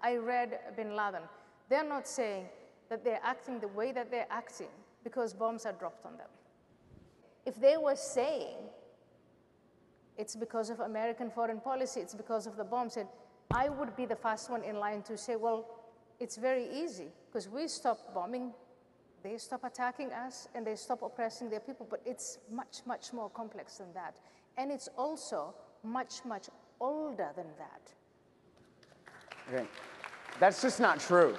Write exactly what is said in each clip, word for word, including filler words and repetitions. I read bin Laden. They're not saying that they're acting the way that they're acting because bombs are dropped on them. If they were saying it's because of American foreign policy, it's because of the bombs, and I would be the first one in line to say, well, it's very easy because we stop bombing, they stop attacking us, and they stop oppressing their people. But it's much, much more complex than that. And it's also much, much older than that. Okay. That's just not true.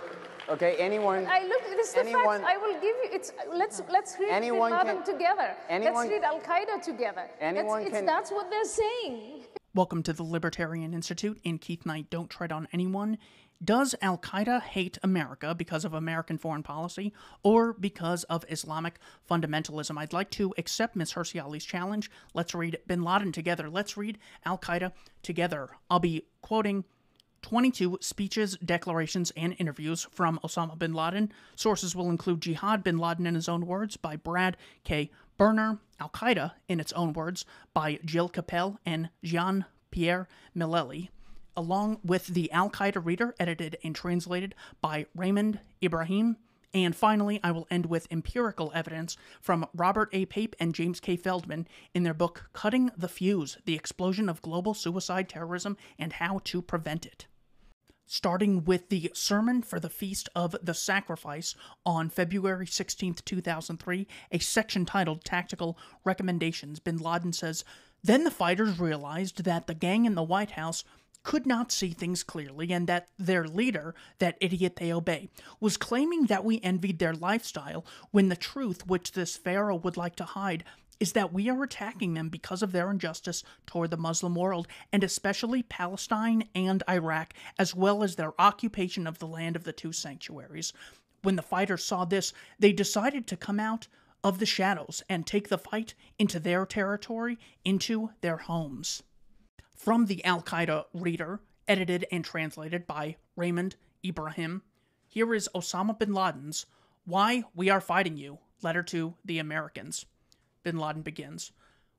Okay, anyone. I look. This is anyone, the facts. I will give you. It's let's let's read bin Laden together. Anyone, let's read Al Qaeda together. Anyone it's, it's, can, that's what they're saying. Welcome to the Libertarian Institute and Keith Knight. Don't tread on anyone. Does Al Qaeda hate America because of American foreign policy or because of Islamic fundamentalism? I'd like to accept Miz Hirsi Ali's challenge. Let's read bin Laden together. Let's read Al Qaeda together. I'll be quoting twenty-two speeches, declarations, and interviews from Osama bin Laden. Sources will include Jihad, bin Laden in his own words, by Brad K. Berner, Al-Qaeda in its own words, by Jill Capel and Jean-Pierre Milleli, along with the Al-Qaeda Reader, edited and translated by Raymond Ibrahim. And finally, I will end with empirical evidence from Robert A. Pape and James K. Feldman in their book, Cutting the Fuse, The Explosion of Global Suicide Terrorism and How to Prevent It. Starting with the Sermon for the Feast of the Sacrifice on February sixteenth two thousand three, a section titled Tactical Recommendations, bin Laden says, "Then the fighters realized that the gang in the White House could not see things clearly and that their leader, that idiot they obey, was claiming that we envied their lifestyle when the truth which this pharaoh would like to hide is that we are attacking them because of their injustice toward the Muslim world, and especially Palestine and Iraq, as well as their occupation of the land of the two sanctuaries. When the fighters saw this, they decided to come out of the shadows and take the fight into their territory, into their homes." From the Al-Qaeda Reader, edited and translated by Raymond Ibrahim, here is Osama bin Laden's Why We Are Fighting You, letter to the Americans. Bin Laden begins,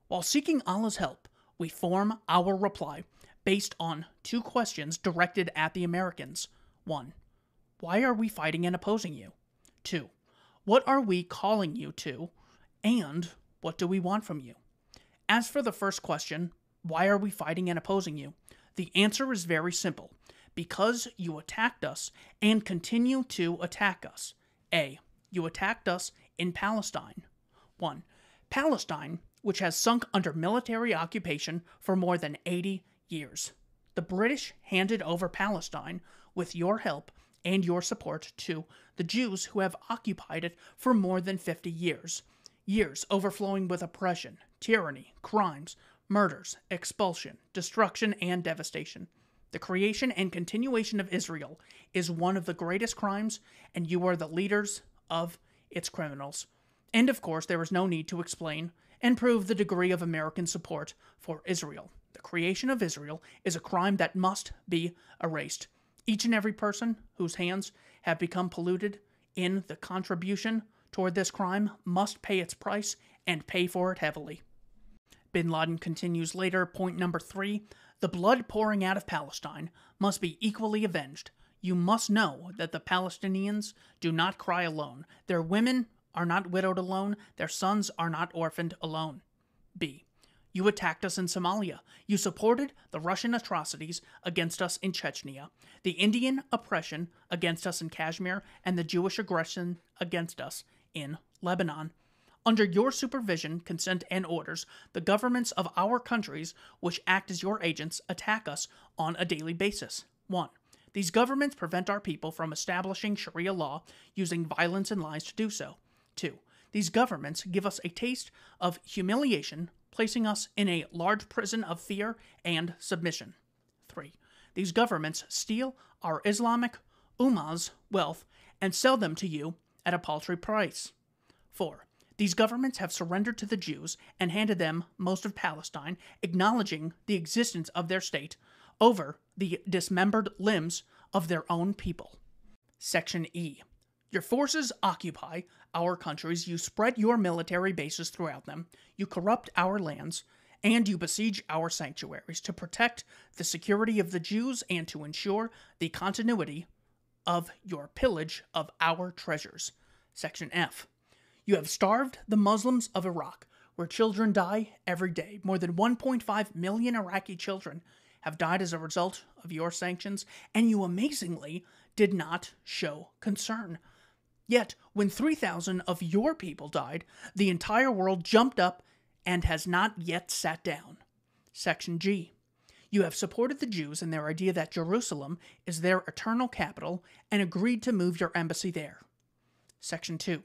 "While seeking Allah's help, we form our reply based on two questions directed at the Americans. One, why are we fighting and opposing you? Two, what are we calling you to? And what do we want from you? As for the first question, why are we fighting and opposing you? The answer is very simple. Because you attacked us and continue to attack us. A. You attacked us in Palestine. One. Palestine, which has sunk under military occupation for more than eighty years. The British handed over Palestine, with your help and your support, to the Jews who have occupied it for more than fifty years. Years overflowing with oppression, tyranny, crimes, murders, expulsion, destruction, and devastation. The creation and continuation of Israel is one of the greatest crimes, and you are the leaders of its criminals. And of course, there is no need to explain and prove the degree of American support for Israel. The creation of Israel is a crime that must be erased. Each and every person whose hands have become polluted in the contribution toward this crime must pay its price and pay for it heavily." Bin Laden continues later, point number three, "The blood pouring out of Palestine must be equally avenged. You must know that the Palestinians do not cry alone. Their women are not widowed alone. Their sons are not orphaned alone." B. You attacked us in Somalia. You supported the Russian atrocities against us in Chechnya, the Indian oppression against us in Kashmir, and the Jewish aggression against us in Lebanon. Under your supervision, consent, and orders, the governments of our countries, which act as your agents, attack us on a daily basis. One, these governments prevent our people from establishing Sharia law, using violence and lies to do so. Two, these governments give us a taste of humiliation, placing us in a large prison of fear and submission. Three, these governments steal our Islamic Ummah's wealth and sell them to you at a paltry price. Four, these governments have surrendered to the Jews and handed them most of Palestine, acknowledging the existence of their state over the dismembered limbs of their own people. Section E. Your forces occupy our countries, you spread your military bases throughout them, you corrupt our lands, and you besiege our sanctuaries to protect the security of the Jews and to ensure the continuity of your pillage of our treasures. Section F. You have starved the Muslims of Iraq, where children die every day. More than one point five million Iraqi children have died as a result of your sanctions, and you amazingly did not show concern. Yet, when three thousand of your people died, the entire world jumped up and has not yet sat down. Section G. You have supported the Jews in their idea that Jerusalem is their eternal capital and agreed to move your embassy there. Section two.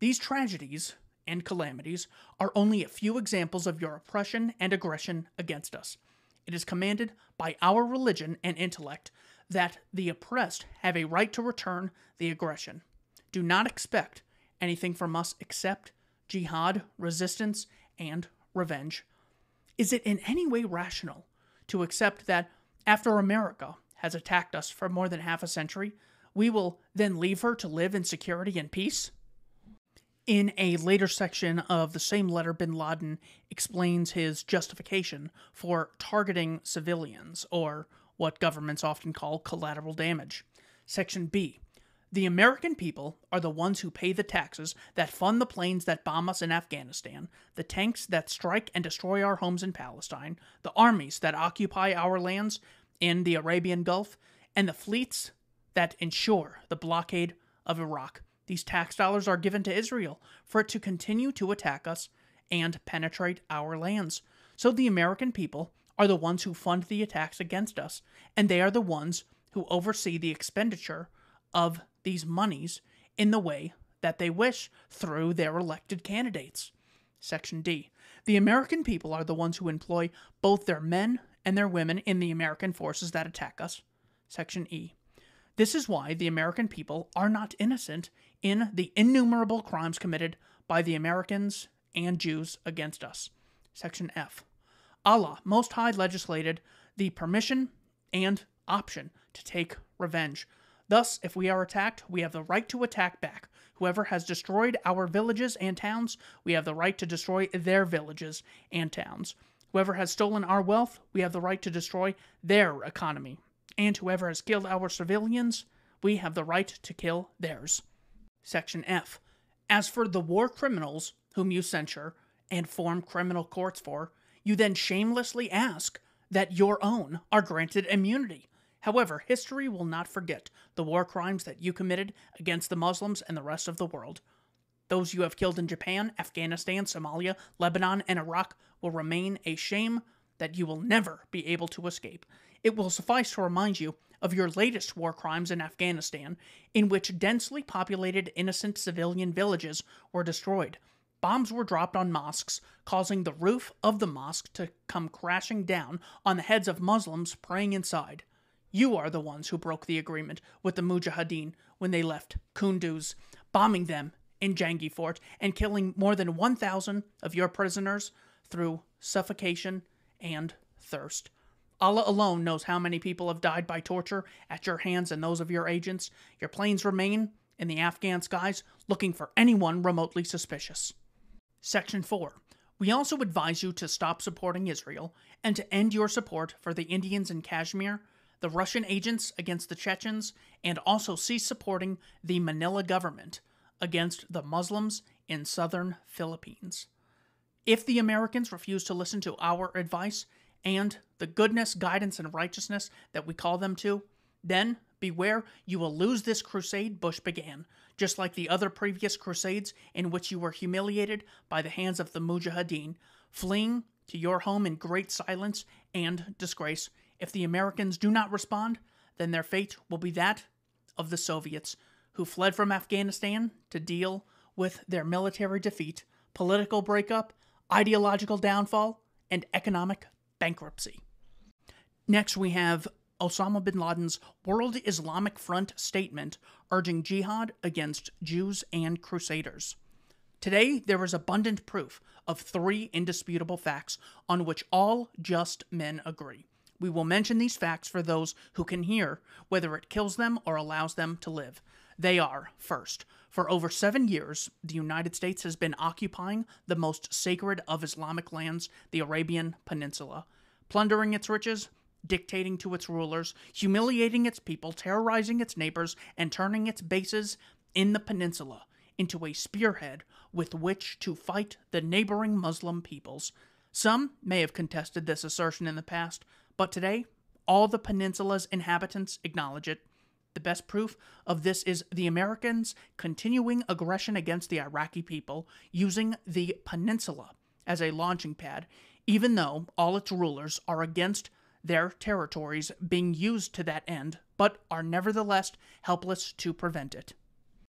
These tragedies and calamities are only a few examples of your oppression and aggression against us. It is commanded by our religion and intellect that the oppressed have a right to return the aggression. Do not expect anything from us except jihad, resistance, and revenge. Is it in any way rational to accept that after America has attacked us for more than half a century, we will then leave her to live in security and peace? In a later section of the same letter, bin Laden explains his justification for targeting civilians, or what governments often call collateral damage. Section B. The American people are the ones who pay the taxes that fund the planes that bomb us in Afghanistan, the tanks that strike and destroy our homes in Palestine, the armies that occupy our lands in the Arabian Gulf, and the fleets that ensure the blockade of Iraq. These tax dollars are given to Israel for it to continue to attack us and penetrate our lands. So the American people are the ones who fund the attacks against us, and they are the ones who oversee the expenditure of these monies in the way that they wish through their elected candidates. Section D. The American people are the ones who employ both their men and their women in the American forces that attack us. Section E. This is why the American people are not innocent in the innumerable crimes committed by the Americans and Jews against us. Section F. Allah Most High legislated the permission and option to take revenge. Thus, if we are attacked, we have the right to attack back. Whoever has destroyed our villages and towns, we have the right to destroy their villages and towns. Whoever has stolen our wealth, we have the right to destroy their economy. And whoever has killed our civilians, we have the right to kill theirs. Section F. As for the war criminals whom you censure and form criminal courts for, you then shamelessly ask that your own are granted immunity. However, history will not forget the war crimes that you committed against the Muslims and the rest of the world. Those you have killed in Japan, Afghanistan, Somalia, Lebanon, and Iraq will remain a shame that you will never be able to escape. It will suffice to remind you of your latest war crimes in Afghanistan, in which densely populated innocent civilian villages were destroyed. Bombs were dropped on mosques, causing the roof of the mosque to come crashing down on the heads of Muslims praying inside. You are the ones who broke the agreement with the Mujahideen when they left Kunduz, bombing them in Jangi Fort and killing more than one thousand of your prisoners through suffocation and thirst. Allah alone knows how many people have died by torture at your hands and those of your agents. Your planes remain in the Afghan skies, looking for anyone remotely suspicious. Section four. We also advise you to stop supporting Israel and to end your support for the Indians in Kashmir, the Russian agents against the Chechens, and also cease supporting the Manila government against the Muslims in southern Philippines. If the Americans refuse to listen to our advice and the goodness, guidance, and righteousness that we call them to, then beware, you will lose this crusade Bush began, just like the other previous crusades in which you were humiliated by the hands of the Mujahideen, fleeing to your home in great silence and disgrace. If the Americans do not respond, then their fate will be that of the Soviets, who fled from Afghanistan to deal with their military defeat, political breakup, ideological downfall, and economic bankruptcy. Next, we have Osama bin Laden's World Islamic Front statement urging jihad against Jews and Crusaders. Today, there is abundant proof of three indisputable facts on which all just men agree. We will mention these facts for those who can hear, whether it kills them or allows them to live. They are, first, for over seven years, the United States has been occupying the most sacred of Islamic lands, the Arabian Peninsula, plundering its riches, dictating to its rulers, humiliating its people, terrorizing its neighbors, and turning its bases in the peninsula into a spearhead with which to fight the neighboring Muslim peoples. Some may have contested this assertion in the past, but today, all the peninsula's inhabitants acknowledge it. The best proof of this is the Americans' continuing aggression against the Iraqi people, using the peninsula as a launching pad, even though all its rulers are against their territories being used to that end, but are nevertheless helpless to prevent it.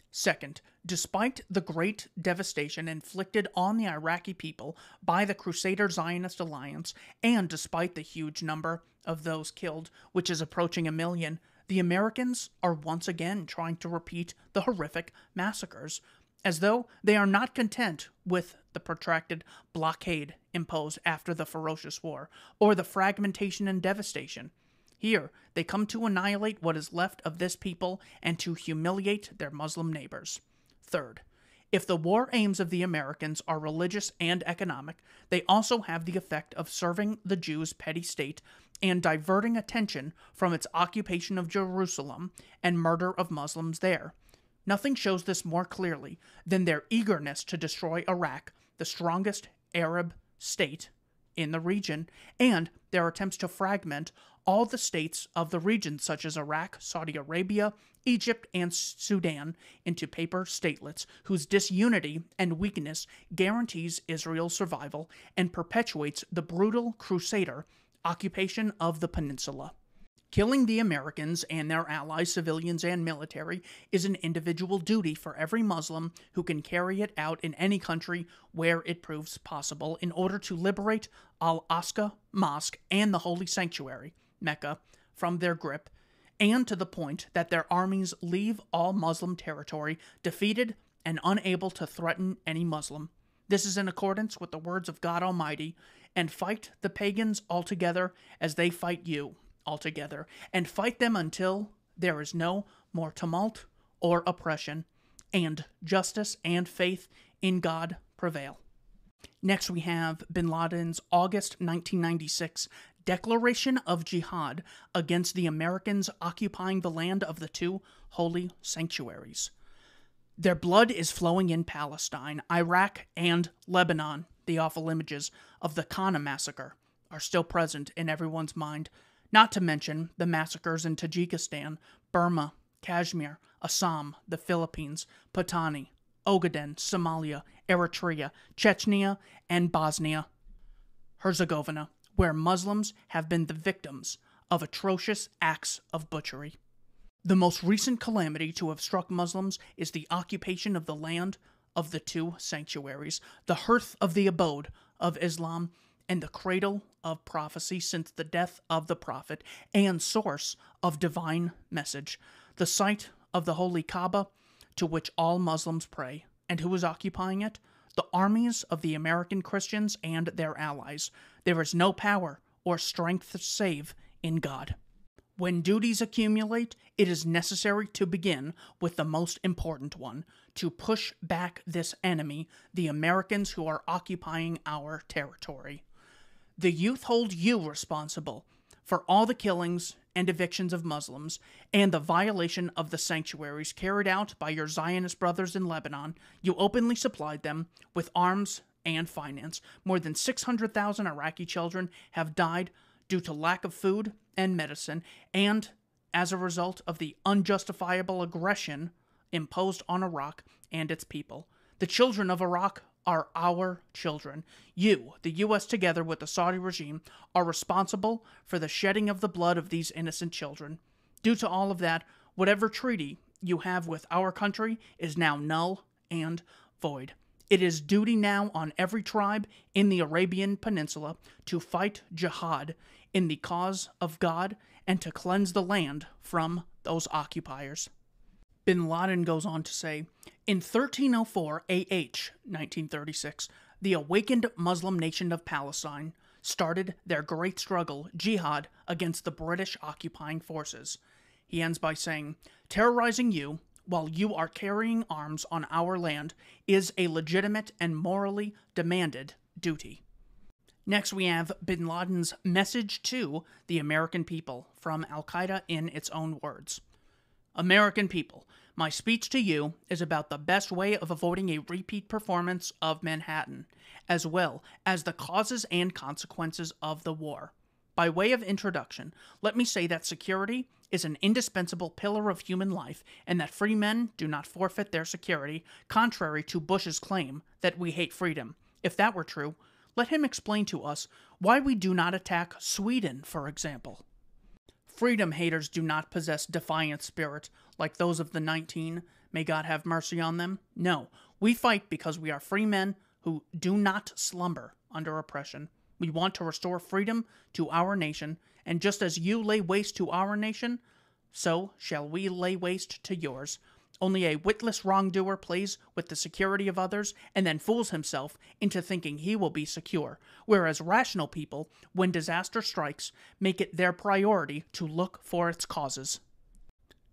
Second, despite the great devastation inflicted on the Iraqi people by the Crusader Zionist Alliance, and despite the huge number of those killed, which is approaching a million, the Americans are once again trying to repeat the horrific massacres, as though they are not content with the protracted blockade imposed after the ferocious war, or the fragmentation and devastation. Here, they come to annihilate what is left of this people and to humiliate their Muslim neighbors. Third, if the war aims of the Americans are religious and economic, they also have the effect of serving the Jews' petty state and diverting attention from its occupation of Jerusalem and murder of Muslims there. Nothing shows this more clearly than their eagerness to destroy Iraq, the strongest Arab state in the region, and their attempts to fragment all the states of the region, such as Iraq, Saudi Arabia, Egypt, and Sudan, into paper statelets whose disunity and weakness guarantees Israel's survival and perpetuates the brutal crusader occupation of the peninsula. Killing the Americans and their allies, civilians and military, is an individual duty for every Muslim who can carry it out in any country where it proves possible in order to liberate Al-Aqsa Mosque and the Holy Sanctuary, Mecca, from their grip, and to the point that their armies leave all Muslim territory defeated and unable to threaten any Muslim. This is in accordance with the words of God Almighty, and fight the pagans altogether as they fight you altogether, and fight them until there is no more tumult or oppression, and justice and faith in God prevail. Next, we have bin Laden's August nineteen ninety-six Declaration of Jihad against the Americans occupying the land of the two holy sanctuaries. Their blood is flowing in Palestine, Iraq, and Lebanon. The awful images of the Qana massacre are still present in everyone's mind, not to mention the massacres in Tajikistan, Burma, Kashmir, Assam, the Philippines, Pattani, Ogaden, Somalia, Eritrea, Chechnya, and Bosnia Herzegovina, where Muslims have been the victims of atrocious acts of butchery. The most recent calamity to have struck Muslims is the occupation of the land of the two sanctuaries, the hearth of the abode of Islam, and the cradle of prophecy since the death of the prophet, and source of divine message, the site of the holy Kaaba, to which all Muslims pray. And who is occupying it? The armies of the American Christians and their allies. There is no power or strength save in God. When duties accumulate, it is necessary to begin with the most important one, to push back this enemy, the Americans who are occupying our territory. The youth hold you responsible for all the killings and evictions of Muslims, and the violation of the sanctuaries carried out by your Zionist brothers in Lebanon. You openly supplied them with arms and finance. More than six hundred thousand Iraqi children have died due to lack of food and medicine, and as a result of the unjustifiable aggression imposed on Iraq and its people. The children of Iraq are our children. You, the U S together with the Saudi regime, are responsible for the shedding of the blood of these innocent children. Due to all of that, whatever treaty you have with our country is now null and void. It is duty now on every tribe in the Arabian Peninsula to fight jihad in the cause of God and to cleanse the land from those occupiers. Bin Laden goes on to say, in thirteen oh four A H nineteen thirty-six, the awakened Muslim nation of Palestine started their great struggle, jihad, against the British occupying forces. He ends by saying, terrorizing you while you are carrying arms on our land is a legitimate and morally demanded duty. Next, we have Bin Laden's message to the American people from Al-Qaeda in its own words. American people, my speech to you is about the best way of avoiding a repeat performance of Manhattan, as well as the causes and consequences of the war. By way of introduction, let me say that security is an indispensable pillar of human life and that free men do not forfeit their security, contrary to Bush's claim that we hate freedom. If that were true, let him explain to us why we do not attack Sweden, for example. Freedom haters do not possess defiant spirit like those of the nineteen. May God have mercy on them. No, we fight because we are free men who do not slumber under oppression. We want to restore freedom to our nation, and just as you lay waste to our nation, so shall we lay waste to yours. Only a witless wrongdoer plays with the security of others and then fools himself into thinking he will be secure, whereas rational people, when disaster strikes, make it their priority to look for its causes.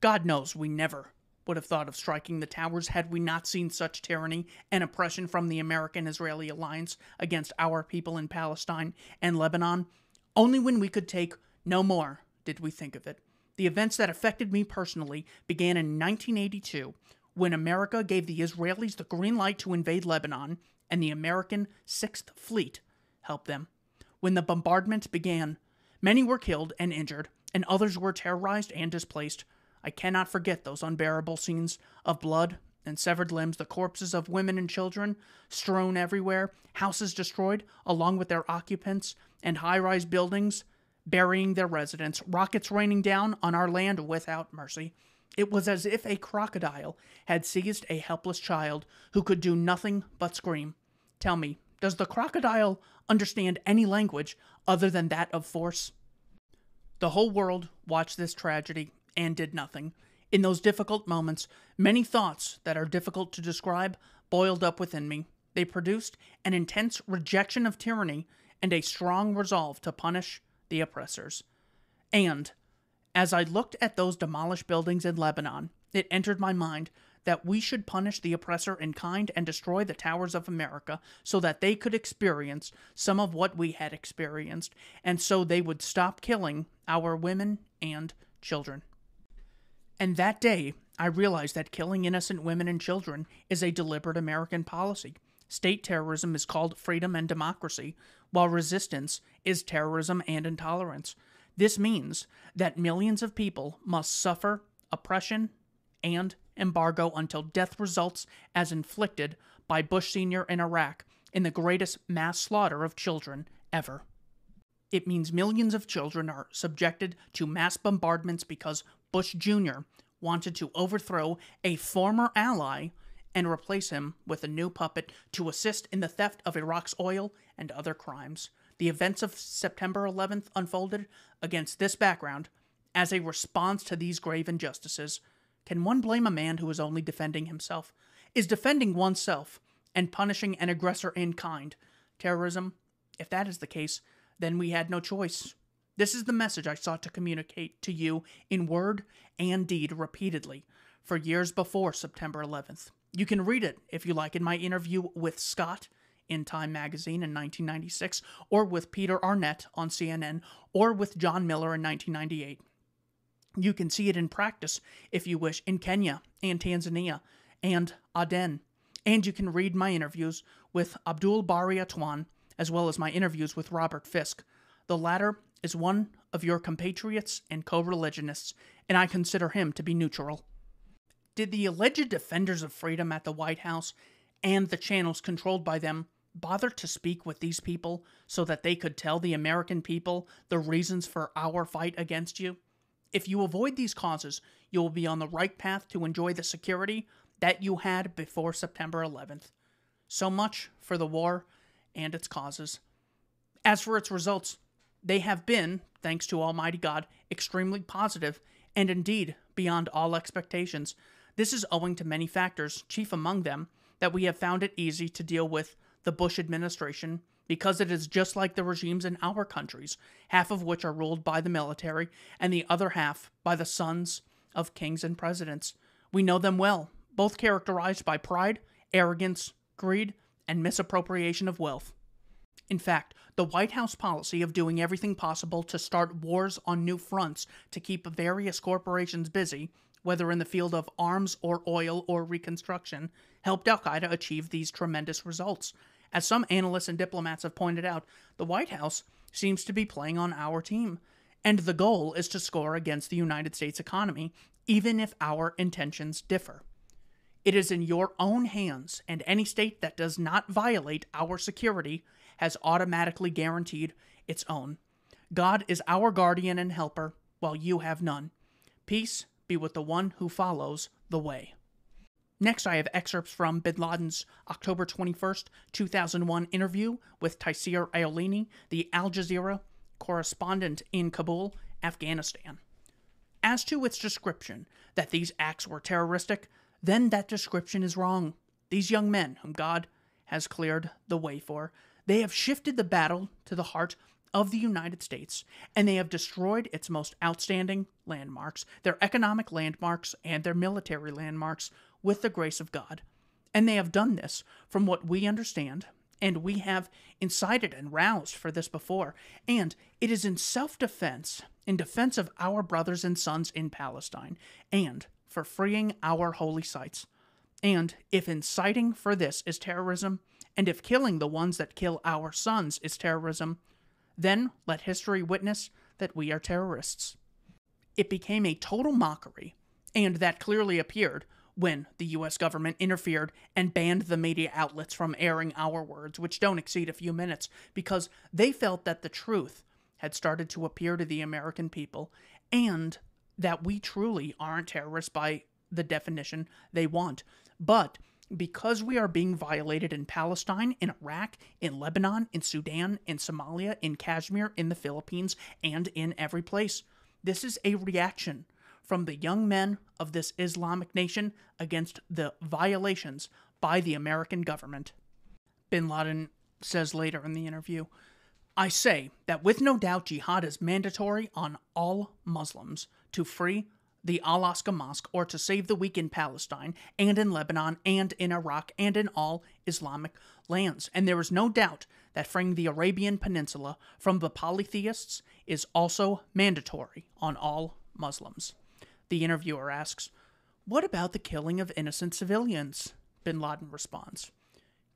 God knows we never would have thought of striking the towers had we not seen such tyranny and oppression from the American-Israeli alliance against our people in Palestine and Lebanon. Only when we could take no more did we think of it. The events that affected me personally began in nineteen eighty-two, when America gave the Israelis the green light to invade Lebanon, and the American Sixth Fleet helped them. When the bombardment began, many were killed and injured, and others were terrorized and displaced. I cannot forget those unbearable scenes of blood and severed limbs, the corpses of women and children strewn everywhere, houses destroyed along with their occupants, and high-rise buildings burying their residents, rockets raining down on our land without mercy. It was as if a crocodile had seized a helpless child who could do nothing but scream. Tell me, does the crocodile understand any language other than that of force? The whole world watched this tragedy and did nothing. In those difficult moments, many thoughts that are difficult to describe boiled up within me. They produced an intense rejection of tyranny and a strong resolve to punish the oppressors. And as I looked at those demolished buildings in Lebanon, it entered my mind that we should punish the oppressor in kind and destroy the towers of America so that they could experience some of what we had experienced, and so they would stop killing our women and children. And that day, I realized that killing innocent women and children is a deliberate American policy. State terrorism is called freedom and democracy, while resistance is terrorism and intolerance. This means that millions of people must suffer oppression and embargo until death results as inflicted by Bush Senior in Iraq in the greatest mass slaughter of children ever. It means millions of children are subjected to mass bombardments because Bush Junior wanted to overthrow a former ally and replace him with a new puppet to assist in the theft of Iraq's oil and other crimes. The events of September eleventh unfolded against this background as a response to these grave injustices. Can one blame a man who is only defending himself? Is defending oneself and punishing an aggressor in kind terrorism? If that is the case, then we had no choice. This is the message I sought to communicate to you in word and deed repeatedly for years before September eleventh. You can read it, if you like, in my interview with Scott in Time magazine in nineteen ninety-six, or with Peter Arnett on C N N, or with John Miller in nineteen ninety-eight. You can see it in practice, if you wish, in Kenya and Tanzania and Aden. And you can read my interviews with Abdul Bari Atwan, as well as my interviews with Robert Fisk. The latter is one of your compatriots and co-religionists, and I consider him to be neutral. Did the alleged defenders of freedom at the White House and the channels controlled by them bother to speak with these people so that they could tell the American people the reasons for our fight against you? If you avoid these causes, you will be on the right path to enjoy the security that you had before September eleventh. So much for the war and its causes. As for its results, they have been, thanks to Almighty God, extremely positive and indeed beyond all expectations. This is owing to many factors, chief among them, that we have found it easy to deal with the Bush administration because it is just like the regimes in our countries, half of which are ruled by the military and the other half by the sons of kings and presidents. We know them well, both characterized by pride, arrogance, greed, and misappropriation of wealth. In fact, the White House policy of doing everything possible to start wars on new fronts to keep various corporations busy, whether in the field of arms or oil or reconstruction, helped Al-Qaeda achieve these tremendous results. As some analysts and diplomats have pointed out, the White House seems to be playing on our team, and the goal is to score against the United States economy, even if our intentions differ. It is in your own hands, and any state that does not violate our security has automatically guaranteed its own. God is our guardian and helper, while you have none. Peace be with the one who follows the way. Next, I have excerpts from Bin Laden's October twenty-first, two thousand one interview with Taisir Iolini, the Al Jazeera correspondent in Kabul, Afghanistan. As to its description that these acts were terroristic, then that description is wrong. These young men, whom God has cleared the way for, they have shifted the battle to the heart of the United States, and they have destroyed its most outstanding landmarks, their economic landmarks and their military landmarks, with the grace of God. And they have done this from what we understand, and we have incited and roused for this before, and it is in self-defense, in defense of our brothers and sons in Palestine, and for freeing our holy sites. And if inciting for this is terrorism, and if killing the ones that kill our sons is terrorism, then let history witness that we are terrorists. It became a total mockery, and that clearly appeared when the U S government interfered and banned the media outlets from airing our words, which don't exceed a few minutes, because they felt that the truth had started to appear to the American people, and that we truly aren't terrorists by the definition they want. But because we are being violated in Palestine, in Iraq, in Lebanon, in Sudan, in Somalia, in Kashmir, in the Philippines, and in every place, this is a reaction from the young men of this Islamic nation against the violations by the American government. Bin Laden says later in the interview, "I say that with no doubt jihad is mandatory on all Muslims to free the Al-Aqsa Mosque or to save the weak in Palestine and in Lebanon and in Iraq and in all Islamic lands. And there is no doubt that freeing the Arabian Peninsula from the polytheists is also mandatory on all Muslims." The interviewer asks, "What about the killing of innocent civilians?" Bin Laden responds,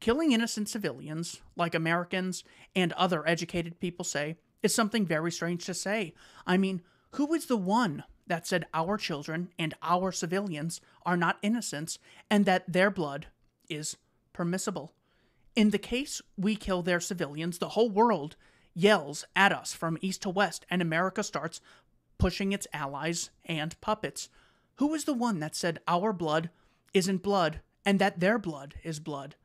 "Killing innocent civilians, like Americans and other educated people say, is something very strange to say. I mean, who is the one that said our children and our civilians are not innocents and that their blood is permissible? In the case we kill their civilians, the whole world yells at us from east to west, and America starts pushing its allies and puppets. Who is the one that said our blood isn't blood and that their blood is blood?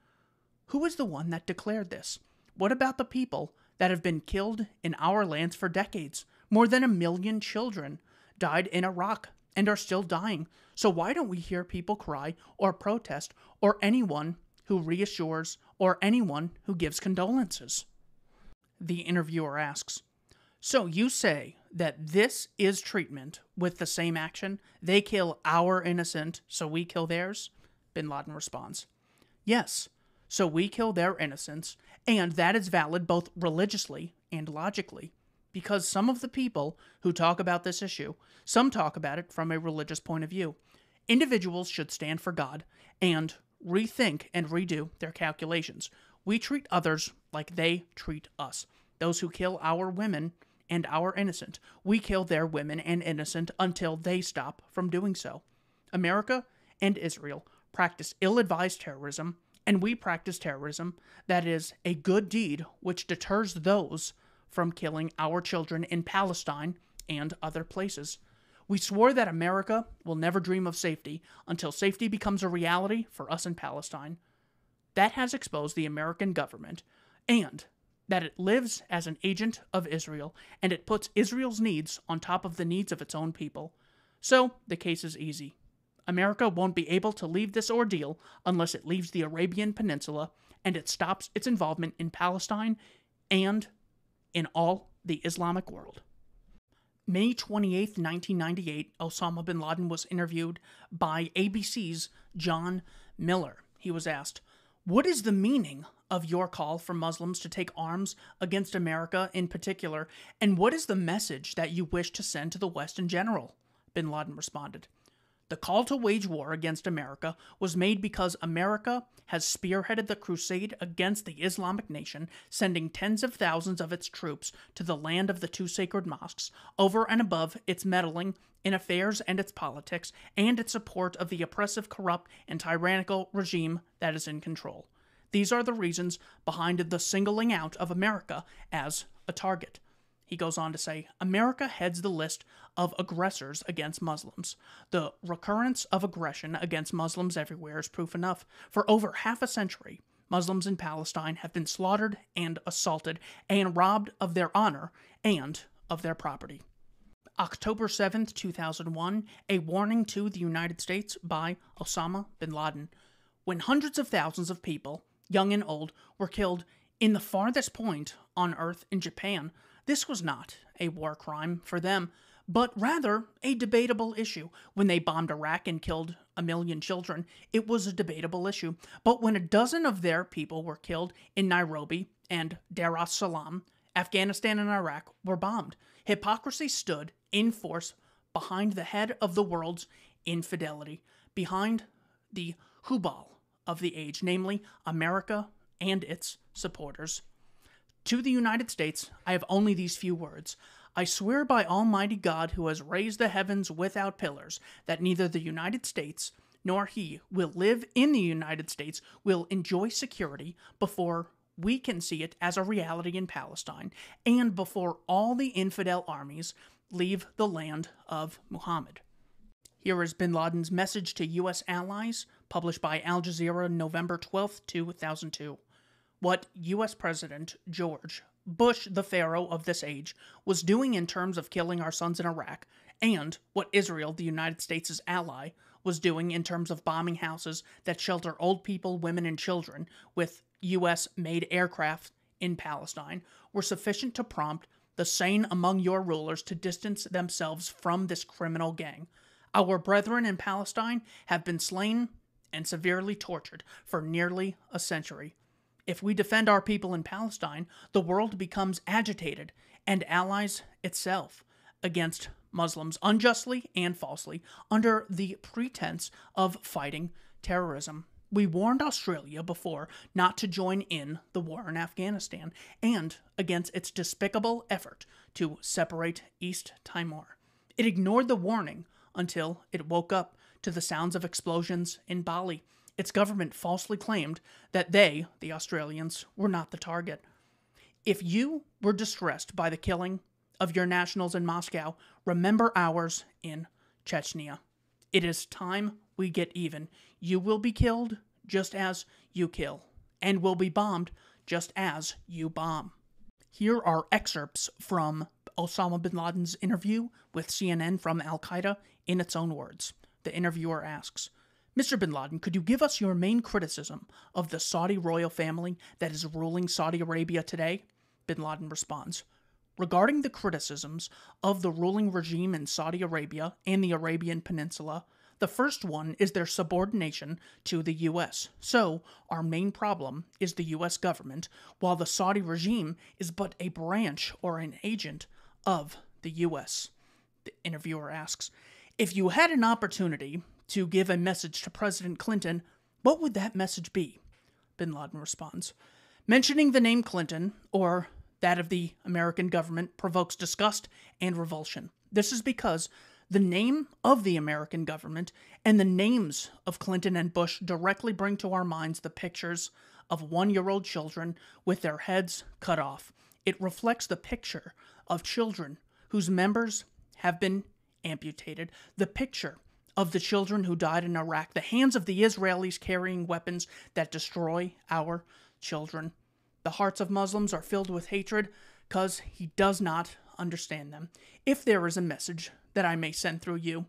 Who is the one that declared this? What about the people that have been killed in our lands for decades? More than a million children died in Iraq and are still dying. So why don't we hear people cry or protest, or anyone who reassures or anyone who gives condolences?" The interviewer asks, "So you say that this is treatment with the same action? They kill our innocent, so we kill theirs?" Bin Laden responds, "Yes, so we kill their innocents, and that is valid both religiously and logically, because some of the people who talk about this issue, some talk about it from a religious point of view. Individuals should stand for God and rethink and redo their calculations. We treat others like they treat us. Those who kill our women and our innocent, we kill their women and innocent until they stop from doing so. America and Israel practice ill-advised terrorism, and we practice terrorism that is a good deed which deters those from killing our children in Palestine and other places. We swore that America will never dream of safety until safety becomes a reality for us in Palestine. That has exposed the American government, and that it lives as an agent of Israel, and it puts Israel's needs on top of the needs of its own people. So, the case is easy. America won't be able to leave this ordeal unless it leaves the Arabian Peninsula, and it stops its involvement in Palestine and in all the Islamic world." May twenty-eighth, nineteen ninety-eight, Osama bin Laden was interviewed by A B C's John Miller. He was asked, "What is the meaning of your call for Muslims to take arms against America in particular, and what is the message that you wish to send to the West in general?" Bin Laden responded, "The call to wage war against America was made because America has spearheaded the crusade against the Islamic Nation, sending tens of thousands of its troops to the land of the two sacred mosques, over and above its meddling in affairs and its politics, and its support of the oppressive, corrupt, and tyrannical regime that is in control. These are the reasons behind the singling out of America as a target." He goes on to say, "America heads the list of aggressors against Muslims. The recurrence of aggression against Muslims everywhere is proof enough. For over half a century, Muslims in Palestine have been slaughtered and assaulted and robbed of their honor and of their property." October seventh, two thousand one, a warning to the United States by Osama bin Laden. When hundreds of thousands of people, young and old, were killed in the farthest point on Earth in Japan, this was not a war crime for them, but rather a debatable issue. When they bombed Iraq and killed a million children, it was a debatable issue. But when a dozen of their people were killed in Nairobi and Dar es Salaam, Afghanistan and Iraq were bombed. Hypocrisy stood in force behind the head of the world's infidelity, behind the hubal of the age, namely America and its supporters. To the United States, I have only these few words. I swear by Almighty God, who has raised the heavens without pillars, that neither the United States nor he will live in the United States will enjoy security before we can see it as a reality in Palestine, and before all the infidel armies leave the land of Muhammad. Here is bin Laden's message to U S allies, published by Al Jazeera, November twelfth, two thousand two. What U S President George Bush, the Pharaoh of this age, was doing in terms of killing our sons in Iraq, and what Israel, the United States' ally, was doing in terms of bombing houses that shelter old people, women, and children with U S-made aircraft in Palestine, were sufficient to prompt the sane among your rulers to distance themselves from this criminal gang. Our brethren in Palestine have been slain and severely tortured for nearly a century. If we defend our people in Palestine, the world becomes agitated and allies itself against Muslims unjustly and falsely under the pretense of fighting terrorism. We warned Australia before not to join in the war in Afghanistan and against its despicable effort to separate East Timor. It ignored the warning until it woke up to the sounds of explosions in Bali. Its government falsely claimed that they, the Australians, were not the target. If you were distressed by the killing of your nationals in Moscow, remember ours in Chechnya. It is time we get even. You will be killed just as you kill, and will be bombed just as you bomb. Here are excerpts from Osama bin Laden's interview with C N N from Al-Qaeda in its own words. The interviewer asks, "Mister bin Laden, could you give us your main criticism of the Saudi royal family that is ruling Saudi Arabia today?" Bin Laden responds, "Regarding the criticisms of the ruling regime in Saudi Arabia and the Arabian Peninsula, the first one is their subordination to the U S. So, our main problem is the U S government, while the Saudi regime is but a branch or an agent of the U S" The interviewer asks, "If you had an opportunity to give a message to President Clinton, what would that message be?" Bin Laden responds, "Mentioning the name Clinton, or that of the American government, provokes disgust and revulsion. This is because the name of the American government and the names of Clinton and Bush directly bring to our minds the pictures of one-year-old children with their heads cut off. It reflects the picture of children whose members have been amputated, the picture of the children who died in Iraq, the hands of the Israelis carrying weapons that destroy our children. The hearts of Muslims are filled with hatred because he does not understand them. If there is a message that I may send through you,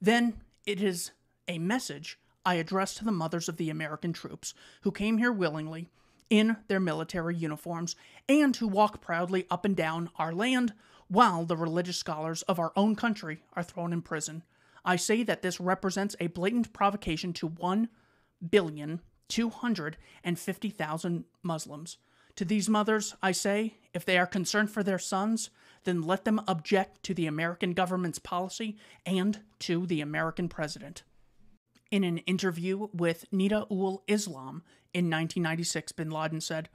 then it is a message I address to the mothers of the American troops who came here willingly in their military uniforms and who walk proudly up and down our land, while the religious scholars of our own country are thrown in prison. I say that this represents a blatant provocation to one billion two hundred fifty thousand Muslims. To these mothers, I say, if they are concerned for their sons, then let them object to the American government's policy and to the American president. In an interview with Nida ul Islam in nineteen ninety-six, bin Laden said,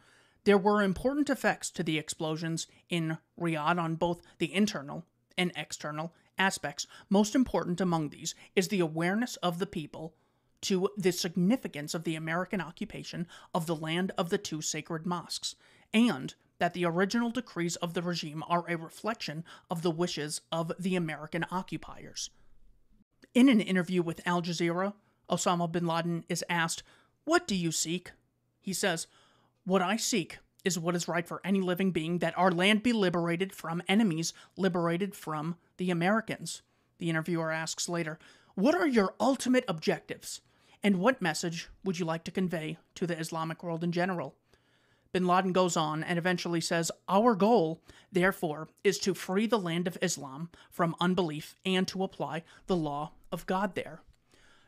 "There were important effects to the explosions in Riyadh on both the internal and external aspects. Most important among these is the awareness of the people to the significance of the American occupation of the land of the two sacred mosques, and that the original decrees of the regime are a reflection of the wishes of the American occupiers." In an interview with Al Jazeera, Osama bin Laden is asked, "What do you seek?" He says, "What I seek is what is right for any living being, that our land be liberated from enemies, liberated from the Americans." The interviewer asks later, "What are your ultimate objectives? And what message would you like to convey to the Islamic world in general?" Bin Laden goes on and eventually says, "Our goal, therefore, is to free the land of Islam from unbelief and to apply the law of God there.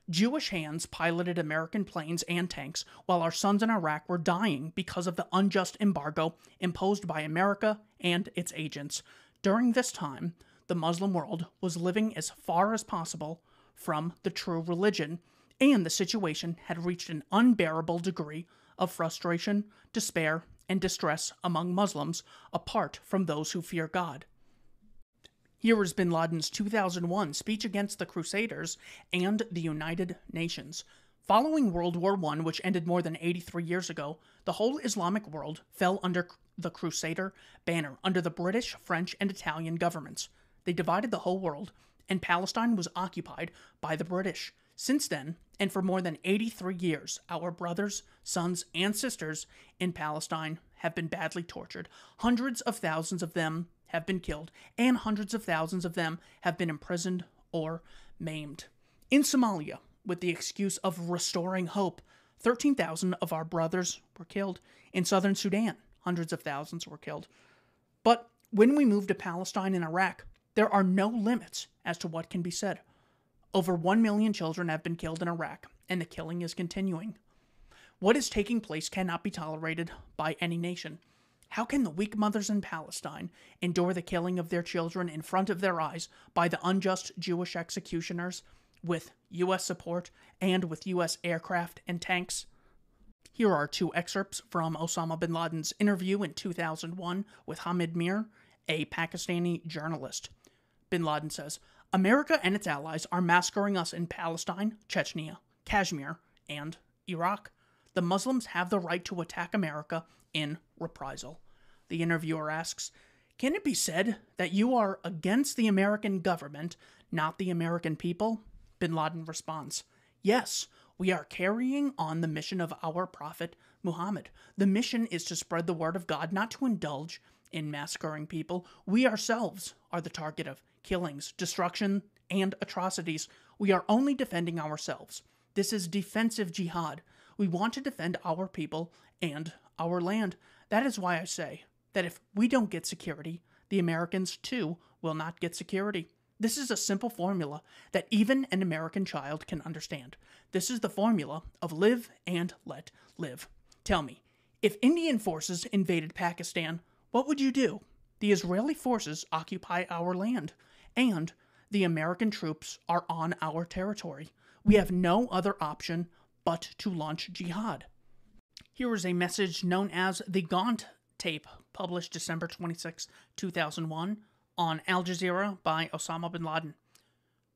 Jewish hands piloted American planes and tanks while our sons in Iraq were dying because of the unjust embargo imposed by America and its agents. During this time, the Muslim world was living as far as possible from the true religion, and the situation had reached an unbearable degree of frustration, despair, and distress among Muslims, apart from those who fear God." Here is bin Laden's two thousand one speech against the Crusaders and the United Nations. Following World War One, which ended more than eighty-three years ago, the whole Islamic world fell under the Crusader banner, under the British, French, and Italian governments. They divided the whole world, and Palestine was occupied by the British. Since then, and for more than eighty-three years, our brothers, sons, and sisters in Palestine have been badly tortured. Hundreds of thousands of them have been killed, and hundreds of thousands of them have been imprisoned or maimed. In Somalia, with the excuse of restoring hope, thirteen thousand of our brothers were killed. In southern Sudan, hundreds of thousands were killed. But when we move to Palestine and Iraq, there are no limits as to what can be said. Over one million children have been killed in Iraq, and the killing is continuing. What is taking place cannot be tolerated by any nation. How can the weak mothers in Palestine endure the killing of their children in front of their eyes by the unjust Jewish executioners with U S support and with U S aircraft and tanks? Here are two excerpts from Osama bin Laden's interview in two thousand one with Hamid Mir, a Pakistani journalist. Bin Laden says, "America and its allies are massacring us in Palestine, Chechnya, Kashmir, and Iraq. The Muslims have the right to attack America in reprisal." The interviewer asks, "Can it be said that you are against the American government, not the American people?" Bin Laden responds, "Yes, we are carrying on the mission of our prophet Muhammad. The mission is to spread the word of God, not to indulge in massacring people. We ourselves are the target of killings, destruction, and atrocities. We are only defending ourselves. This is defensive jihad. We want to defend our people and our land. That is why I say that if we don't get security, the Americans too will not get security. This is a simple formula that even an American child can understand. This is the formula of live and let live. Tell me, if Indian forces invaded Pakistan, what would you do? The Israeli forces occupy our land, and the American troops are on our territory. We have no other option but to launch jihad." Here is a message known as the Gaunt Tape, published December twenty-sixth, two thousand one, on Al Jazeera by Osama bin Laden.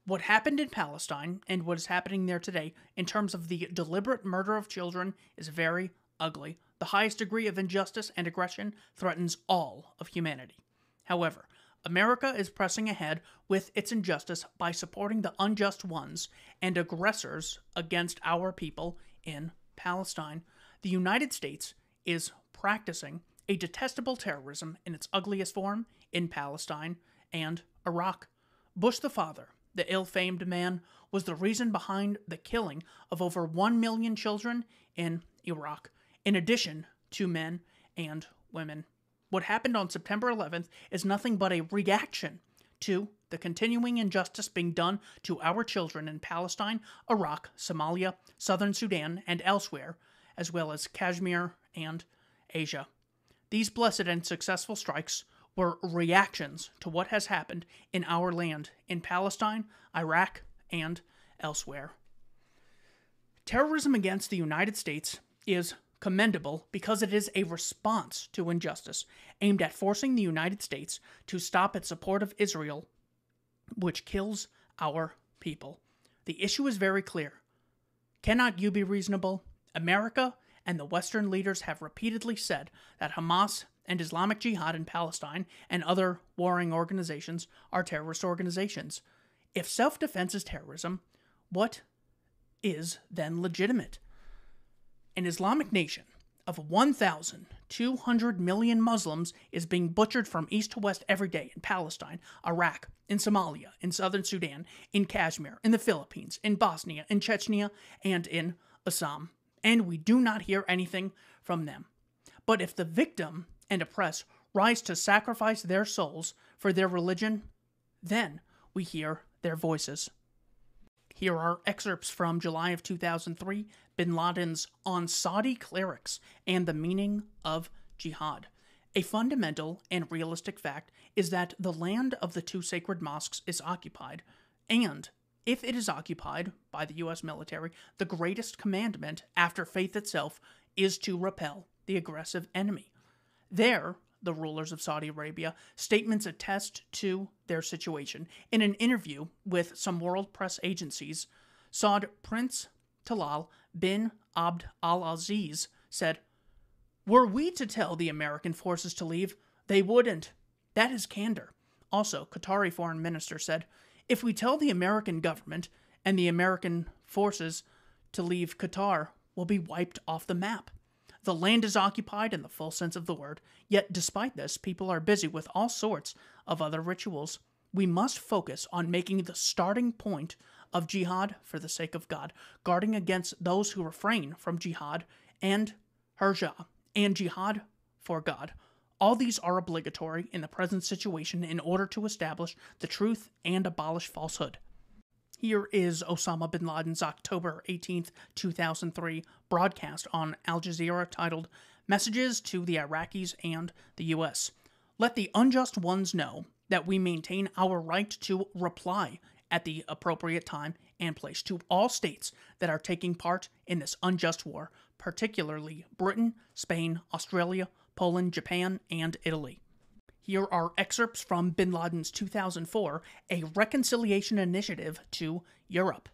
"What happened in Palestine and what is happening there today in terms of the deliberate murder of children is very ugly. The highest degree of injustice and aggression threatens all of humanity. However, America is pressing ahead with its injustice by supporting the unjust ones and aggressors against our people in Palestine. The United States is practicing a detestable terrorism in its ugliest form in Palestine and Iraq. Bush the father, the ill-famed man, was the reason behind the killing of over one million children in Iraq, in addition to men and women. What happened on September eleventh is nothing but a reaction to the continuing injustice being done to our children in Palestine, Iraq, Somalia, Southern Sudan, and elsewhere, as well as Kashmir and Asia. These blessed and successful strikes were reactions to what has happened in our land, in Palestine, Iraq, and elsewhere. Terrorism against the United States is commendable because it is a response to injustice aimed at forcing the United States to stop its support of Israel, which kills our people. The issue is very clear. Cannot you be reasonable? America and the Western leaders have repeatedly said that Hamas and Islamic Jihad in Palestine and other warring organizations are terrorist organizations. If self-defense is terrorism, what is then legitimate? An Islamic nation of one thousand two hundred million Muslims is being butchered from east to west every day in Palestine, Iraq, in Somalia, in southern Sudan, in Kashmir, in the Philippines, in Bosnia, in Chechnya, and in Assam. And we do not hear anything from them. But if the victim and oppressed rise to sacrifice their souls for their religion, then we hear their voices. Here are excerpts from July of two thousand three, Bin Laden's On Saudi Clerics and the Meaning of Jihad. A fundamental and realistic fact is that the land of the two sacred mosques is occupied, and if it is occupied by the U S military, the greatest commandment after faith itself is to repel the aggressive enemy. There, the rulers of Saudi Arabia, statements attest to their situation. In an interview with some world press agencies, Saud Prince Talal bin Abd al-Aziz said, "Were we to tell the American forces to leave, they wouldn't. That is candor." Also, Qatari foreign minister said, "If we tell the American government and the American forces to leave, Qatar will be wiped off the map. The land is occupied in the full sense of the word, yet despite this, people are busy with all sorts of other rituals. We must focus on making the starting point of jihad for the sake of God, guarding against those who refrain from jihad and hirja and jihad for God. All these are obligatory in the present situation in order to establish the truth and abolish falsehood." Here is Osama bin Laden's October eighteenth, two thousand three broadcast on Al Jazeera titled, "Messages to the Iraqis and the U S. Let the unjust ones know that we maintain our right to reply at the appropriate time and place to all states that are taking part in this unjust war, particularly Britain, Spain, Australia, Poland, Japan, and Italy." Here are excerpts from Bin Laden's two thousand four, A Reconciliation Initiative to Europe.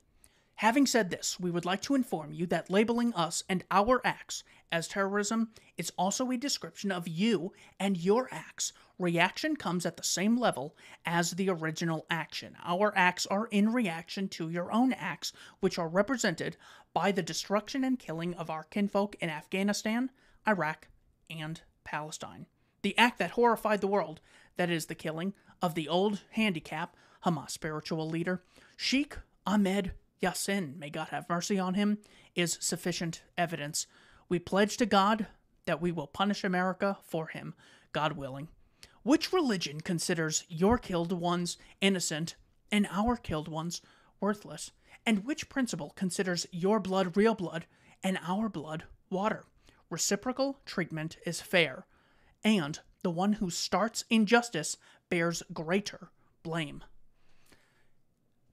"Having said this, we would like to inform you that labeling us and our acts as terrorism is also a description of you and your acts. Reaction comes at the same level as the original action. Our acts are in reaction to your own acts, which are represented by the destruction and killing of our kinfolk in Afghanistan, Iraq, and Palestine. The act that horrified the world, that is the killing of the old handicap Hamas spiritual leader, Sheikh Ahmed Yassin, may God have mercy on him, is sufficient evidence. We pledge to God that we will punish America for him, God willing. Which religion considers your killed ones innocent and our killed ones worthless? And which principle considers your blood real blood and our blood water? Reciprocal treatment is fair, and the one who starts injustice bears greater blame."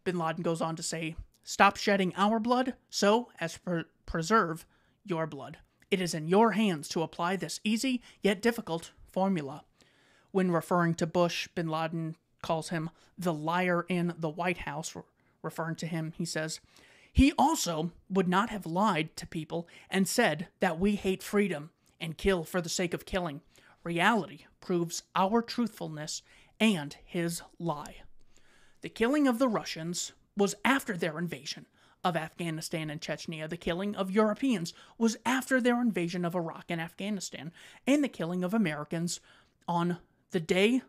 Bin Laden goes on to say, "Stop shedding our blood so as to preserve your blood. It is in your hands to apply this easy yet difficult formula." When referring to Bush, Bin Laden calls him the liar in the White House. Referring to him, he says, "He also would not have lied to people and said that we hate freedom and kill for the sake of killing. Reality proves our truthfulness and his lie." The killing of the Russians was after their invasion of Afghanistan and Chechnya. The killing of Europeans was after their invasion of Iraq and Afghanistan. And the killing of Americans on the day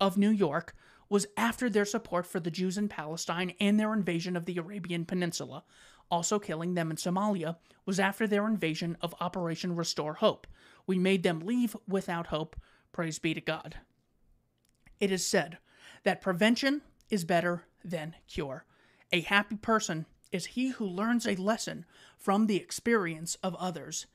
of New York was after their support for the Jews in Palestine and their invasion of the Arabian Peninsula. Also killing them in Somalia was after their invasion of Operation Restore Hope. We made them leave without hope, Praise be to God. It is said that prevention is better than cure. A happy person is he who learns a lesson from the experience of others.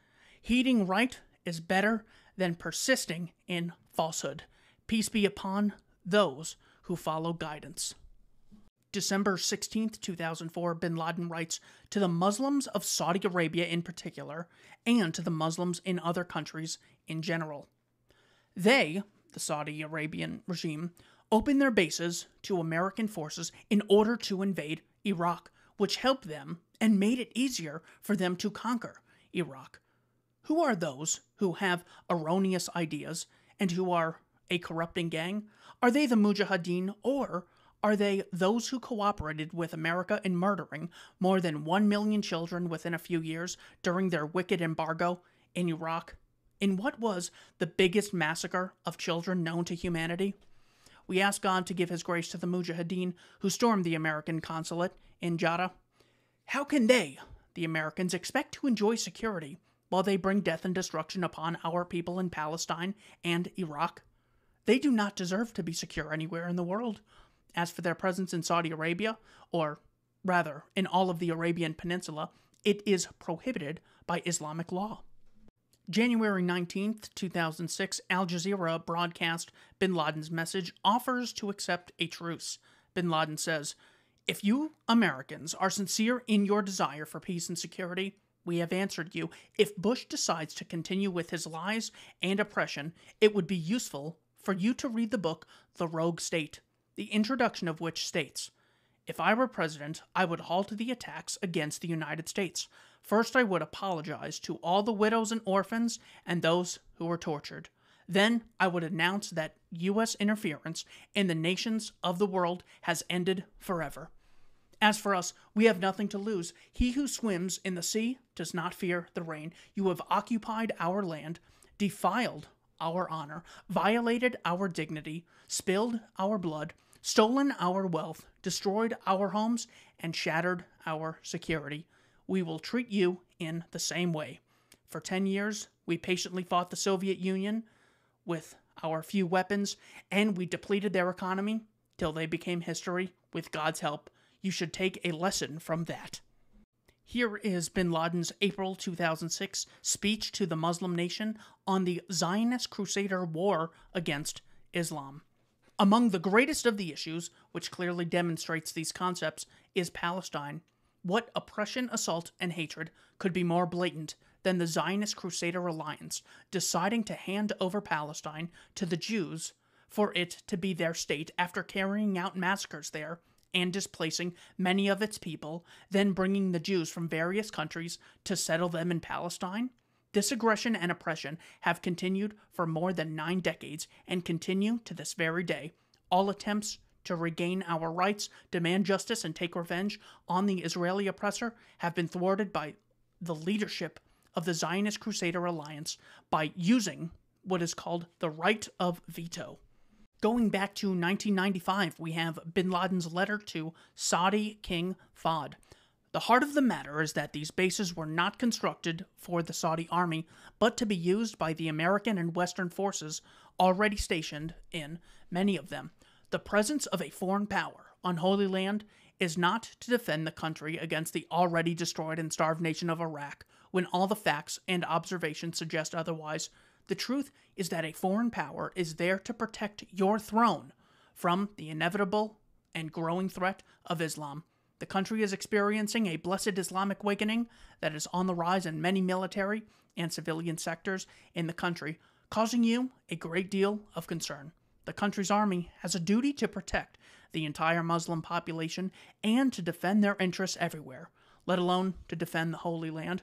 Heeding right is better than persisting in falsehood. Peace be upon those who follow guidance. December sixteenth, two thousand four, Bin Laden writes, to the Muslims of Saudi Arabia in particular, and to the Muslims in other countries in general. They, the Saudi Arabian regime, opened their bases to American forces in order to invade Iraq, which helped them and made it easier for them to conquer Iraq. Who are those who have erroneous ideas and who are a corrupting gang? Are they the Mujahideen, or are they those who cooperated with America in murdering more than one million children within a few years during their wicked embargo in Iraq, in what was the biggest massacre of children known to humanity? We ask God to give his grace to the Mujahideen who stormed the American consulate in Jeddah. How can they, the Americans, expect to enjoy security while they bring death and destruction upon our people in Palestine and Iraq? They do not deserve to be secure anywhere in the world. As for their presence in Saudi Arabia, or rather, in all of the Arabian Peninsula, it is prohibited by Islamic law. January nineteenth, two thousand six, Al Jazeera broadcast Bin Laden's message, offers to accept a truce. Bin Laden says, "If you Americans are sincere in your desire for peace and security, we have answered you. If Bush decides to continue with his lies and oppression, it would be useful for you to read the book, The Rogue State, the introduction of which states, if I were president, I would halt the attacks against the United States. First, I would apologize to all the widows and orphans and those who were tortured. Then, I would announce that U S interference in the nations of the world has ended forever. As for us, we have nothing to lose. He who swims in the sea does not fear the rain. You have occupied our land, defiled our honor, violated our dignity, spilled our blood, stolen our wealth, destroyed our homes, and shattered our security. We will treat you in the same way. For ten years, we patiently fought the Soviet Union with our few weapons, and we depleted their economy till they became history. With God's help, you should take a lesson from that." Here is Bin Laden's April two thousand six speech to the Muslim nation on the Zionist Crusader War against Islam. Among the greatest of the issues, which clearly demonstrates these concepts, is Palestine. What oppression, assault, and hatred could be more blatant than the Zionist Crusader Alliance deciding to hand over Palestine to the Jews for it to be their state after carrying out massacres there and displacing many of its people, then bringing the Jews from various countries to settle them in Palestine? This aggression and oppression have continued for more than nine decades and continue to this very day. All attempts to regain our rights, demand justice, and take revenge on the Israeli oppressor have been thwarted by the leadership of the Zionist Crusader Alliance by using what is called the right of veto. Going back to nineteen ninety-five, we have Bin Laden's letter to Saudi King Fahd. The heart of the matter is that these bases were not constructed for the Saudi army, but to be used by the American and Western forces already stationed in many of them. The presence of a foreign power on Holy Land is not to defend the country against the already destroyed and starved nation of Iraq, when all the facts and observations suggest otherwise. The truth is that a foreign power is there to protect your throne from the inevitable and growing threat of Islam. The country is experiencing a blessed Islamic awakening that is on the rise in many military and civilian sectors in the country, causing you a great deal of concern. The country's army has a duty to protect the entire Muslim population and to defend their interests everywhere, let alone to defend the Holy Land.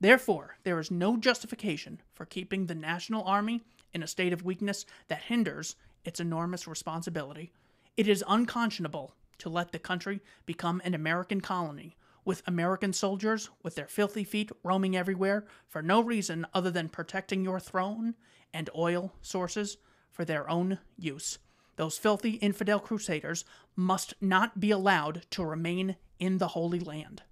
Therefore, there is no justification for keeping the national army in a state of weakness that hinders its enormous responsibility. It is unconscionable to let the country become an American colony, with American soldiers with their filthy feet roaming everywhere for no reason other than protecting your throne and oil sources for their own use. Those filthy infidel crusaders must not be allowed to remain in the Holy Land.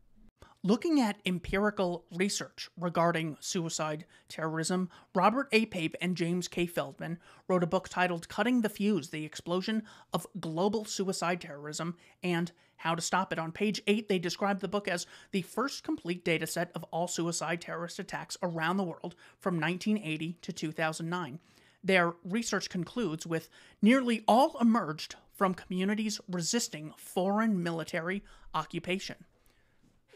Looking at empirical research regarding suicide terrorism, Robert A. Pape and James K. Feldman wrote a book titled Cutting the Fuse, The Explosion of Global Suicide Terrorism and How to Stop It. On page eight, they describe the book as the first complete data set of all suicide terrorist attacks around the world from nineteen eighty to two thousand nine. Their research concludes with, nearly all emerged from communities resisting foreign military occupation.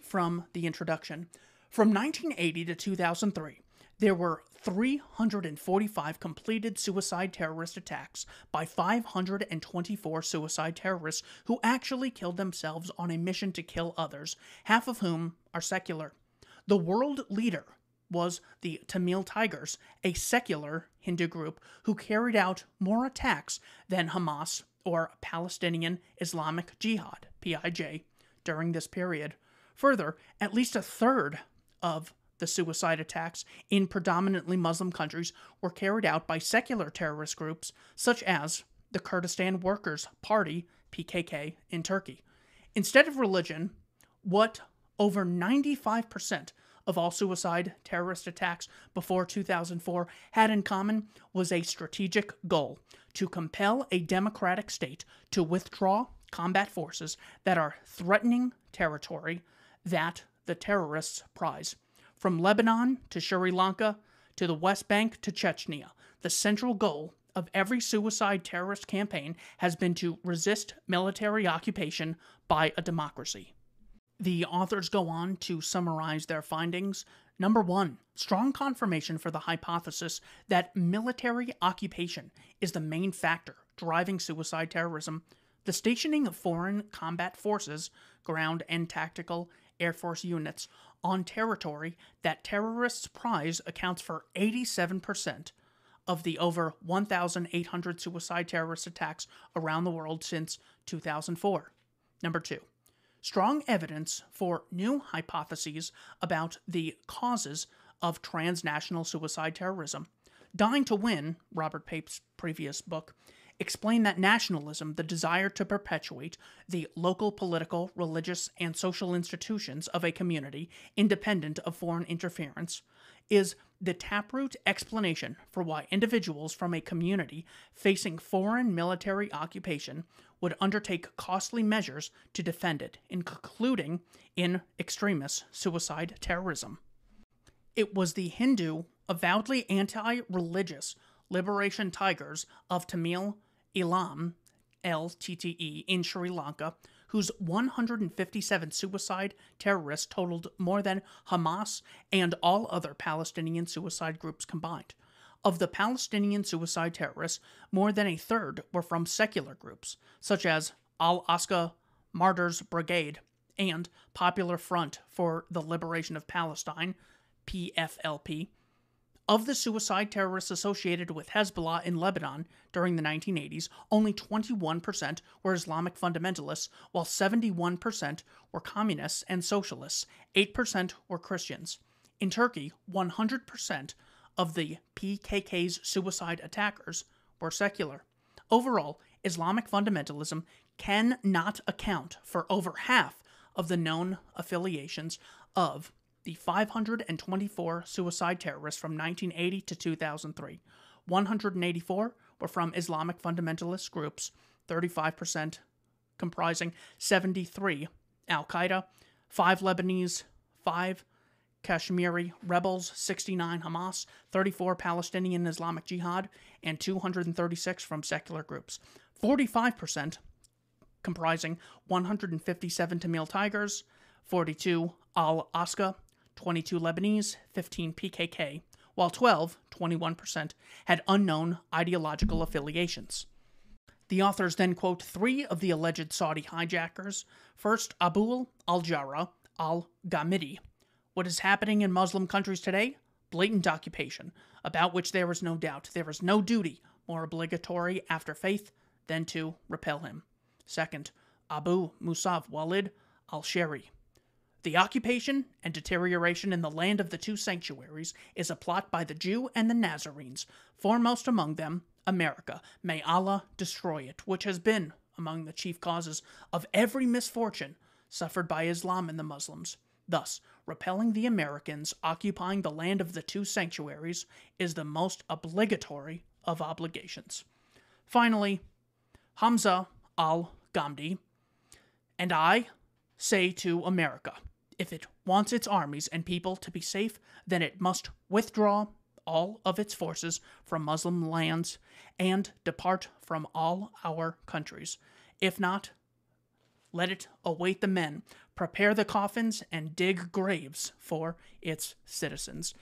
From the introduction. From nineteen eighty to two thousand three, there were three hundred forty-five completed suicide terrorist attacks by five hundred twenty-four suicide terrorists who actually killed themselves on a mission to kill others, half of whom are secular. The world leader was the Tamil Tigers, a secular Hindu group who carried out more attacks than Hamas or Palestinian Islamic Jihad, P I J, during this period. Further, at least a third of the suicide attacks in predominantly Muslim countries were carried out by secular terrorist groups such as the Kurdistan Workers' Party, P K K, in Turkey. Instead of religion, what over ninety-five percent of all suicide terrorist attacks before two thousand four had in common was a strategic goal to compel a democratic state to withdraw combat forces that are threatening territory that the terrorists prize. From Lebanon to Sri Lanka to the West Bank to Chechnya, the central goal of every suicide terrorist campaign has been to resist military occupation by a democracy. The authors go on to summarize their findings. Number one, strong confirmation for the hypothesis that military occupation is the main factor driving suicide terrorism. The stationing of foreign combat forces, ground and tactical Air Force units, on territory that terrorists prize accounts for eighty-seven percent of the over one thousand eight hundred suicide terrorist attacks around the world since two thousand four. Number two, strong evidence for new hypotheses about the causes of transnational suicide terrorism. Dying to Win, Robert Pape's previous book, explain that nationalism, the desire to perpetuate the local political, religious, and social institutions of a community independent of foreign interference, is the taproot explanation for why individuals from a community facing foreign military occupation would undertake costly measures to defend it, including in extremist suicide terrorism. It was the Hindu, avowedly anti-religious Liberation Tigers of Tamil Eelam, L T T E, in Sri Lanka, whose one hundred fifty-seven suicide terrorists totaled more than Hamas and all other Palestinian suicide groups combined. Of the Palestinian suicide terrorists, more than a third were from secular groups, such as Al-Aqsa Martyrs Brigade and Popular Front for the Liberation of Palestine, P F L P. Of the suicide terrorists associated with Hezbollah in Lebanon during the nineteen eighties, only twenty-one percent were Islamic fundamentalists, while seventy-one percent were communists and socialists, eight percent were Christians. In Turkey, one hundred percent of the P K K's suicide attackers were secular. Overall, Islamic fundamentalism cannot account for over half of the known affiliations of the five hundred twenty-four suicide terrorists from nineteen eighty to two thousand three. one hundred eighty-four were from Islamic fundamentalist groups, thirty-five percent comprising seventy-three Al-Qaeda, five Lebanese, five Kashmiri rebels, sixty-nine Hamas, thirty-four Palestinian Islamic Jihad, and two hundred thirty-six from secular groups. forty-five percent comprising one hundred fifty-seven Tamil Tigers, forty-two Al-Aqsa, twenty-two Lebanese, fifteen P K K, while twelve, twenty-one percent, had unknown ideological affiliations. The authors then quote three of the alleged Saudi hijackers. First, Abu al-Jara al-Ghamidi. What is happening in Muslim countries today? Blatant occupation, about which there is no doubt. There is no duty more obligatory after faith than to repel him. Second, Abu Musab Walid al-Sheri. The occupation and deterioration in the land of the two sanctuaries is a plot by the Jew and the Nazarenes, foremost among them, America. May Allah destroy it, which has been among the chief causes of every misfortune suffered by Islam and the Muslims. Thus, repelling the Americans occupying the land of the two sanctuaries is the most obligatory of obligations. Finally, Hamza al-Ghamdi and I say to America, if it wants its armies and people to be safe, then it must withdraw all of its forces from Muslim lands and depart from all our countries. If not, let it await the men, prepare the coffins, and dig graves for its citizens.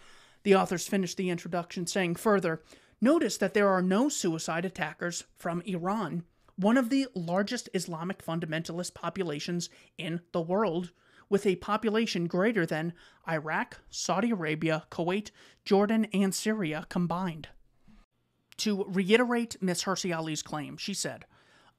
The authors finish the introduction saying further, notice that there are no suicide attackers from Iran, one of the largest Islamic fundamentalist populations in the world, with a population greater than Iraq, Saudi Arabia, Kuwait, Jordan, and Syria combined. To reiterate Miz Hirsi Ali's claim, she said,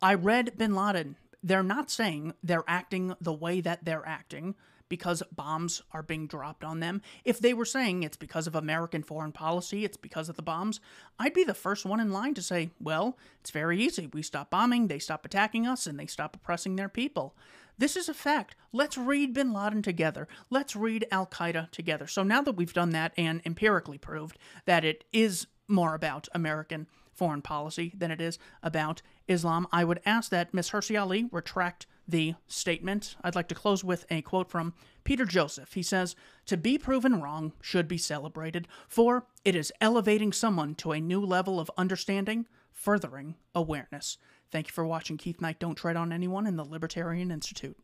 I read bin Laden. They're not saying they're acting the way that they're acting because bombs are being dropped on them. If they were saying it's because of American foreign policy, it's because of the bombs, I'd be the first one in line to say, well, it's very easy. We stop bombing, they stop attacking us, and they stop oppressing their people. This is a fact. Let's read bin Laden together. Let's read Al-Qaeda together. So now that we've done that and empirically proved that it is more about American foreign policy than it is about Islam, I would ask that Miz Hirsi Ali retract the statement. I'd like to close with a quote from Peter Joseph. He says, to be proven wrong should be celebrated, for it is elevating someone to a new level of understanding, furthering awareness. Thank you for watching Keith Knight, Don't Tread on Anyone, in the Libertarian Institute.